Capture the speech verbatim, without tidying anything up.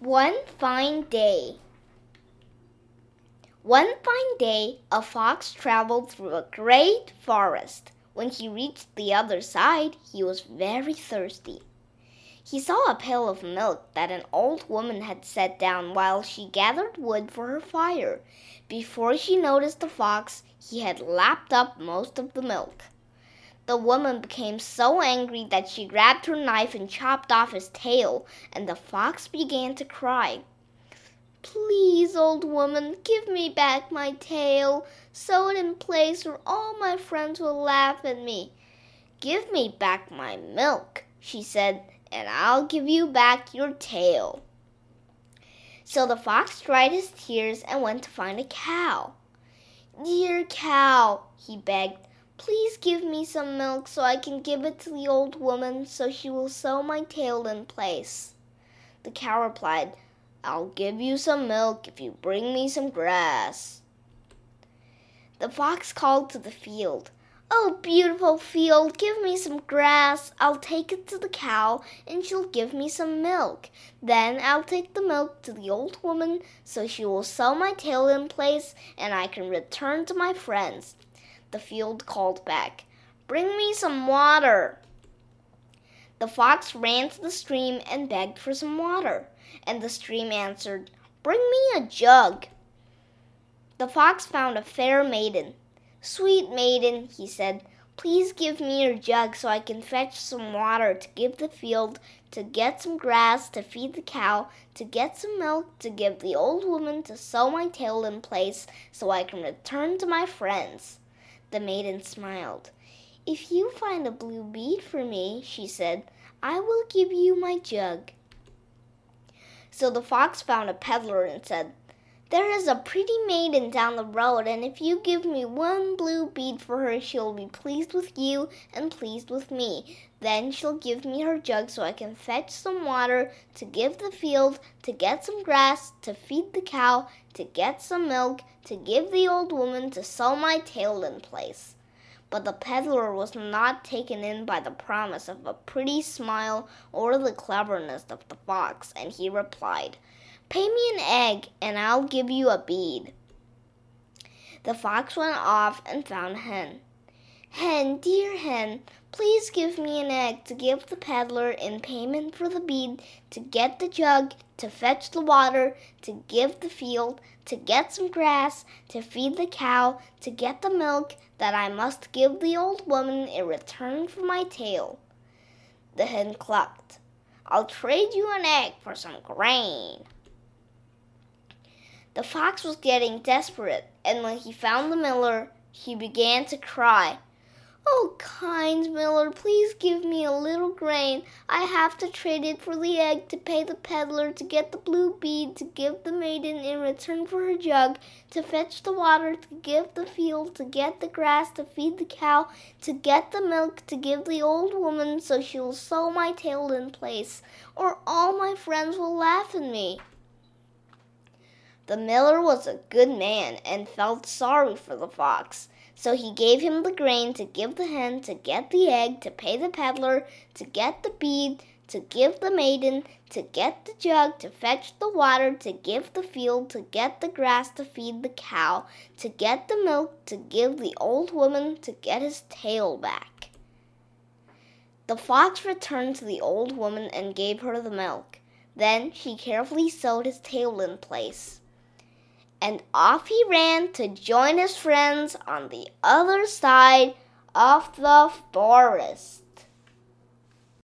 One fine day. One fine day, a fox traveled through a great forest. When he reached the other side, he was very thirsty. He saw a pail of milk that an old woman had set down while she gathered wood for her fire. Before she noticed the fox, he had lapped up most of the milk. The woman became so angry that she grabbed her knife and chopped off his tail, and the fox began to cry. "Please, old woman, give me back my tail. Sew it in place or all my friends will laugh at me. Give me back my milk," she said, "and I'll give you back your tail." So the fox dried his tears and went to find a cow. "Dear cow," he begged, "please give me some milk so I can give it to the old woman so she will sew my tail in place." The cow replied, "I'll give you some milk if you bring me some grass." The fox called to the field, "Oh, beautiful field, give me some grass. I'll take it to the cow and she'll give me some milk. Then I'll take the milk to the old woman so she will sew my tail in place and I can return to my friends." The field called back, "Bring me some water." The fox ran to the stream and begged for some water, and the stream answered, "Bring me a jug." The fox found a fair maiden. "Sweet maiden," he said, "please give me your jug so I can fetch some water to give the field, to get some grass to feed the cow, to get some milk to give the old woman to sew my tail in place so I can return to my friends." The maiden smiled. "If you find a blue bead for me," she said, "I will give you my jug." So the fox found a peddler and said, "There is a pretty maiden down the road, and if you give me one blue bead for her, she'll be pleased with you and pleased with me. Then she'll give me her jug so I can fetch some water to give the field, to get some grass, to feed the cow, to get some milk, to give the old woman to sew my tail in place." But the peddler was not taken in by the promise of a pretty smile or the cleverness of the fox, and he replied, "Pay me an egg, and I'll give you a bead." The fox went off and found Hen. "Hen, dear Hen, please give me an egg to give the peddler in payment for the bead, to get the jug, to fetch the water, to give the field, to get some grass, to feed the cow, to get the milk that I must give the old woman in return for my tail." The hen clucked, "I'll trade you an egg for some grain." The fox was getting desperate, and when he found the miller, he began to cry, "Oh, kind miller, please give me a little grain. I have to trade it for the egg, to pay the peddler, to get the blue bead, to give the maiden in return for her jug, to fetch the water, to give the field, to get the grass, to feed the cow, to get the milk, to give the old woman so she will sew my tail in place, or all my friends will laugh at me." The miller was a good man and felt sorry for the fox, so he gave him the grain to give the hen, to get the egg, to pay the peddler, to get the bead, to give the maiden, to get the jug, to fetch the water, to give the field, to get the grass, to feed the cow, to get the milk, to give the old woman, to get his tail back. The fox returned to the old woman and gave her the milk. Then she carefully sewed his tail in place. And off he ran to join his friends on the other side of the forest.